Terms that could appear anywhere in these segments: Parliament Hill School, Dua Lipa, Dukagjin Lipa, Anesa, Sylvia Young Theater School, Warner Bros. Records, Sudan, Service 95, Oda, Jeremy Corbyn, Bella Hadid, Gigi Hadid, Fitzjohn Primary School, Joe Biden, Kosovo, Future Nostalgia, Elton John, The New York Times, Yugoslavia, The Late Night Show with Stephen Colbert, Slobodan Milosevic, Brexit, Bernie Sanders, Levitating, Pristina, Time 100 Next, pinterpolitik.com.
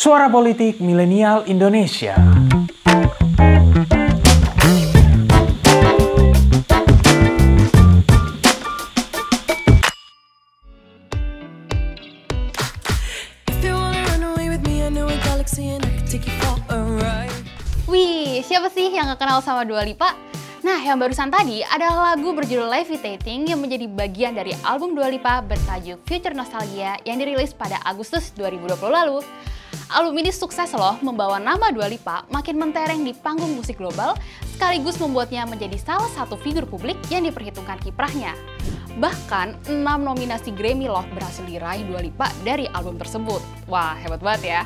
Suara Politik Milenial Indonesia. Wih, siapa sih yang gak kenal sama Dua Lipa? Nah, yang barusan tadi adalah lagu berjudul Levitating yang menjadi bagian dari album Dua Lipa bertajuk Future Nostalgia yang dirilis pada Agustus 2020 lalu. Album ini sukses loh membawa nama Dua Lipa makin mentereng di panggung musik global sekaligus membuatnya menjadi salah satu figur publik yang diperhitungkan kiprahnya. Bahkan 6 nominasi Grammy loh berhasil diraih Dua Lipa dari album tersebut. Wah, hebat banget ya.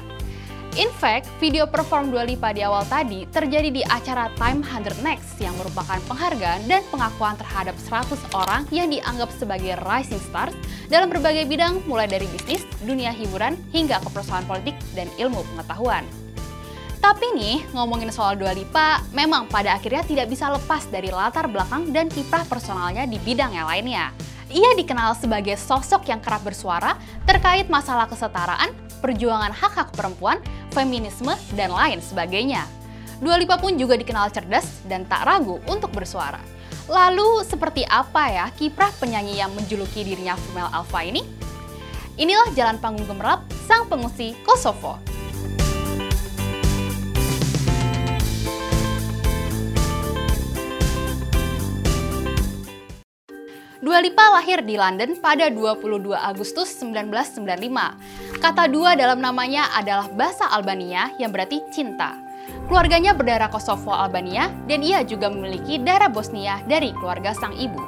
In fact, video perform Dua Lipa di awal tadi terjadi di acara Time 100 Next yang merupakan penghargaan dan pengakuan terhadap 100 orang yang dianggap sebagai rising stars dalam berbagai bidang mulai dari bisnis, dunia hiburan, hingga ke perusahaan politik dan ilmu pengetahuan. Tapi nih, ngomongin soal Dua Lipa, memang pada akhirnya tidak bisa lepas dari latar belakang dan kiprah personalnya di bidang yang lainnya. Ia dikenal sebagai sosok yang kerap bersuara terkait masalah kesetaraan, perjuangan hak-hak perempuan, feminisme, dan lain sebagainya. Dua Lipa pun juga dikenal cerdas dan tak ragu untuk bersuara. Lalu seperti apa ya kiprah penyanyi yang menjuluki dirinya female alpha ini? Inilah jalan panggung gemerlap sang pengungsi Kosovo. Dua Lipa lahir di London pada 22 Agustus 1995. Kata dua dalam namanya adalah bahasa Albania yang berarti cinta. Keluarganya berdarah Kosovo Albania dan ia juga memiliki darah Bosnia dari keluarga sang ibu.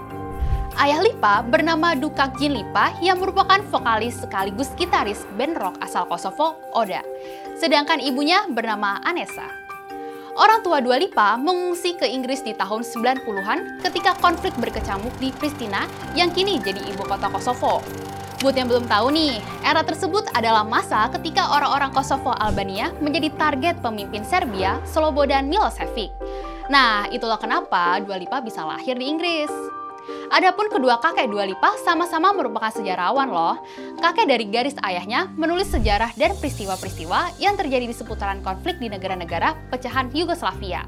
Ayah Lipa bernama Dukagjin Lipa yang merupakan vokalis sekaligus gitaris band rock asal Kosovo, Oda. Sedangkan ibunya bernama Anesa. Orang tua Dua Lipa mengungsi ke Inggris di tahun 90-an ketika konflik berkecamuk di Pristina yang kini jadi ibu kota Kosovo. Buat yang belum tahu nih, era tersebut adalah masa ketika orang-orang Kosovo Albania menjadi target pemimpin Serbia, Slobodan Milosevic. Nah, itulah kenapa Dua Lipa bisa lahir di Inggris. Adapun kedua kakek Dua Lipa sama-sama merupakan sejarawan loh. Kakek dari garis ayahnya menulis sejarah dan peristiwa-peristiwa yang terjadi di seputaran konflik di negara-negara pecahan Yugoslavia.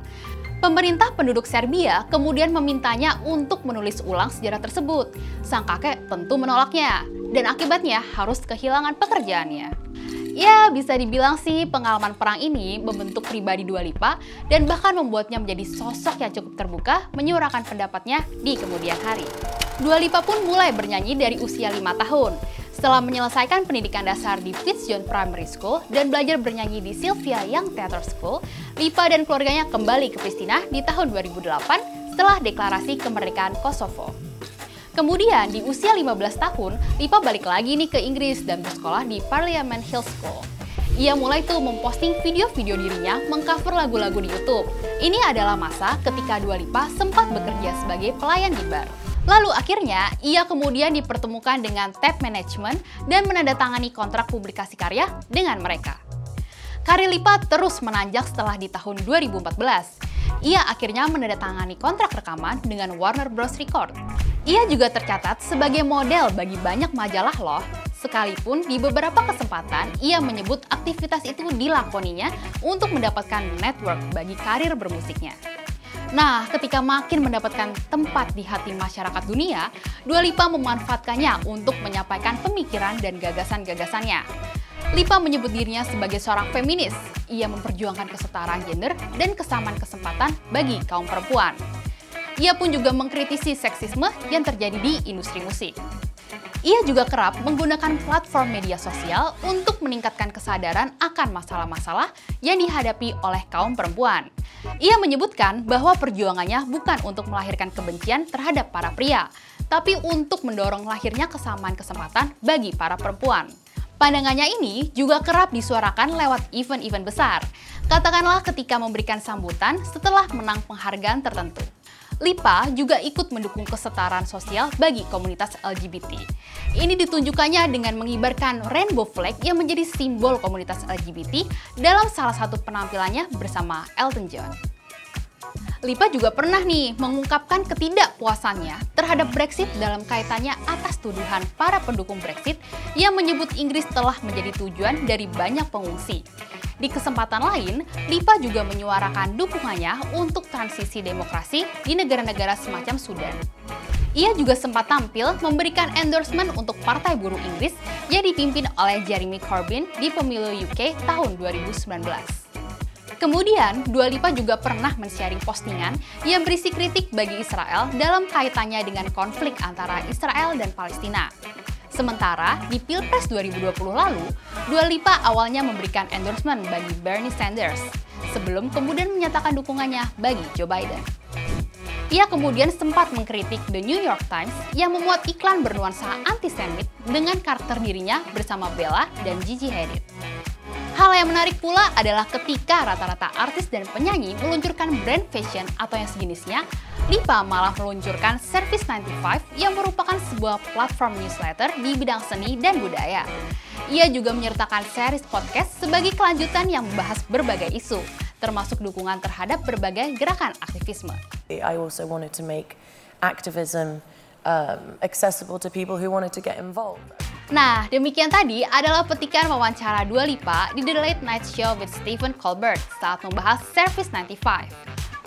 Pemerintah penduduk Serbia kemudian memintanya untuk menulis ulang sejarah tersebut. Sang kakek tentu menolaknya dan akibatnya harus kehilangan pekerjaannya. Ya, bisa dibilang sih pengalaman perang ini membentuk pribadi Dua Lipa dan bahkan membuatnya menjadi sosok yang cukup terbuka menyuarakan pendapatnya di kemudian hari. Dua Lipa pun mulai bernyanyi dari usia 5 tahun. Setelah menyelesaikan pendidikan dasar di Fitzjohn Primary School dan belajar bernyanyi di Sylvia Young Theater School, Lipa dan keluarganya kembali ke Pristina di tahun 2008 setelah deklarasi kemerdekaan Kosovo. Kemudian di usia 15 tahun, Lipa balik lagi nih ke Inggris dan bersekolah di Parliament Hill School. Ia mulai tuh memposting video-video dirinya mengcover lagu-lagu di YouTube. Ini adalah masa ketika Dua Lipa sempat bekerja sebagai pelayan di bar. Lalu akhirnya ia kemudian dipertemukan dengan Tape Management dan menandatangani kontrak publikasi karya dengan mereka. Karir Lipa terus menanjak setelah di tahun 2014. Ia akhirnya menandatangani kontrak rekaman dengan Warner Bros. Records. Ia juga tercatat sebagai model bagi banyak majalah loh, sekalipun di beberapa kesempatan ia menyebut aktivitas itu dilakoninya untuk mendapatkan network bagi karir bermusiknya. Nah, ketika makin mendapatkan tempat di hati masyarakat dunia, Dua Lipa memanfaatkannya untuk menyampaikan pemikiran dan gagasan-gagasannya. Lipa menyebut dirinya sebagai seorang feminis. Ia memperjuangkan kesetaraan gender dan kesamaan kesempatan bagi kaum perempuan. Ia pun juga mengkritisi seksisme yang terjadi di industri musik. Ia juga kerap menggunakan platform media sosial untuk meningkatkan kesadaran akan masalah-masalah yang dihadapi oleh kaum perempuan. Ia menyebutkan bahwa perjuangannya bukan untuk melahirkan kebencian terhadap para pria, tapi untuk mendorong lahirnya kesamaan kesempatan bagi para perempuan. Pandangannya ini juga kerap disuarakan lewat event-event besar, katakanlah ketika memberikan sambutan setelah menang penghargaan tertentu. Lipa juga ikut mendukung kesetaraan sosial bagi komunitas LGBT. Ini ditunjukkannya dengan mengibarkan rainbow flag yang menjadi simbol komunitas LGBT dalam salah satu penampilannya bersama Elton John. Lipa juga pernah nih mengungkapkan ketidakpuasannya terhadap Brexit dalam kaitannya atas tuduhan para pendukung Brexit yang menyebut Inggris telah menjadi tujuan dari banyak pengungsi. Di kesempatan lain, Lipa juga menyuarakan dukungannya untuk transisi demokrasi di negara-negara semacam Sudan. Ia juga sempat tampil memberikan endorsement untuk Partai Buruh Inggris yang dipimpin oleh Jeremy Corbyn di pemilu UK tahun 2019. Kemudian, Dua Lipa juga pernah men-sharing postingan yang berisi kritik bagi Israel dalam kaitannya dengan konflik antara Israel dan Palestina. Sementara, di Pilpres 2020 lalu, Dua Lipa awalnya memberikan endorsement bagi Bernie Sanders, sebelum kemudian menyatakan dukungannya bagi Joe Biden. Ia kemudian sempat mengkritik The New York Times yang memuat iklan bernuansa anti-Semit dengan karakter dirinya bersama Bella dan Gigi Hadid. Hal yang menarik pula adalah ketika rata-rata artis dan penyanyi meluncurkan brand fashion atau yang sejenisnya, Lipa malah meluncurkan Service 95 yang merupakan sebuah platform newsletter di bidang seni dan budaya. Ia juga menyertakan series podcast sebagai kelanjutan yang membahas berbagai isu, termasuk dukungan terhadap berbagai gerakan aktivisme. I also wanted to make activism accessible to people who wanted to get involved. Nah, demikian tadi adalah petikan wawancara Dua Lipa di The Late Night Show with Stephen Colbert saat membahas Service 95.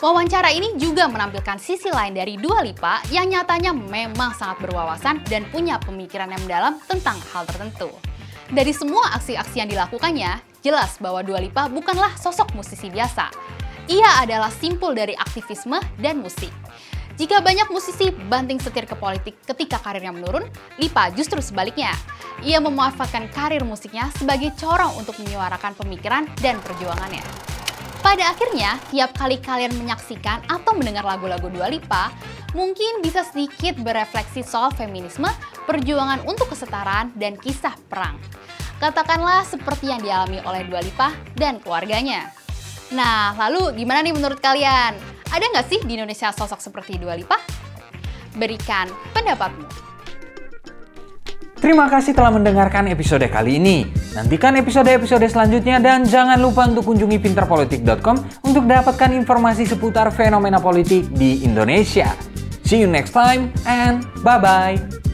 Wawancara ini juga menampilkan sisi lain dari Dua Lipa yang nyatanya memang sangat berwawasan dan punya pemikiran yang mendalam tentang hal tertentu. Dari semua aksi-aksi yang dilakukannya, jelas bahwa Dua Lipa bukanlah sosok musisi biasa. Ia adalah simpul dari aktivisme dan musik. Jika banyak musisi banting setir ke politik ketika karirnya menurun, Lipa justru sebaliknya. Ia memanfaatkan karir musiknya sebagai corong untuk menyuarakan pemikiran dan perjuangannya. Pada akhirnya, tiap kali kalian menyaksikan atau mendengar lagu-lagu Dua Lipa, mungkin bisa sedikit berefleksi soal feminisme, perjuangan untuk kesetaraan, dan kisah perang. Katakanlah seperti yang dialami oleh Dua Lipa dan keluarganya. Nah, lalu gimana nih menurut kalian? Ada nggak sih di Indonesia sosok seperti Dua Lipa? Berikan pendapatmu. Terima kasih telah mendengarkan episode kali ini. Nantikan episode-episode selanjutnya dan jangan lupa untuk kunjungi pinterpolitik.com untuk dapatkan informasi seputar fenomena politik di Indonesia. See you next time and bye-bye.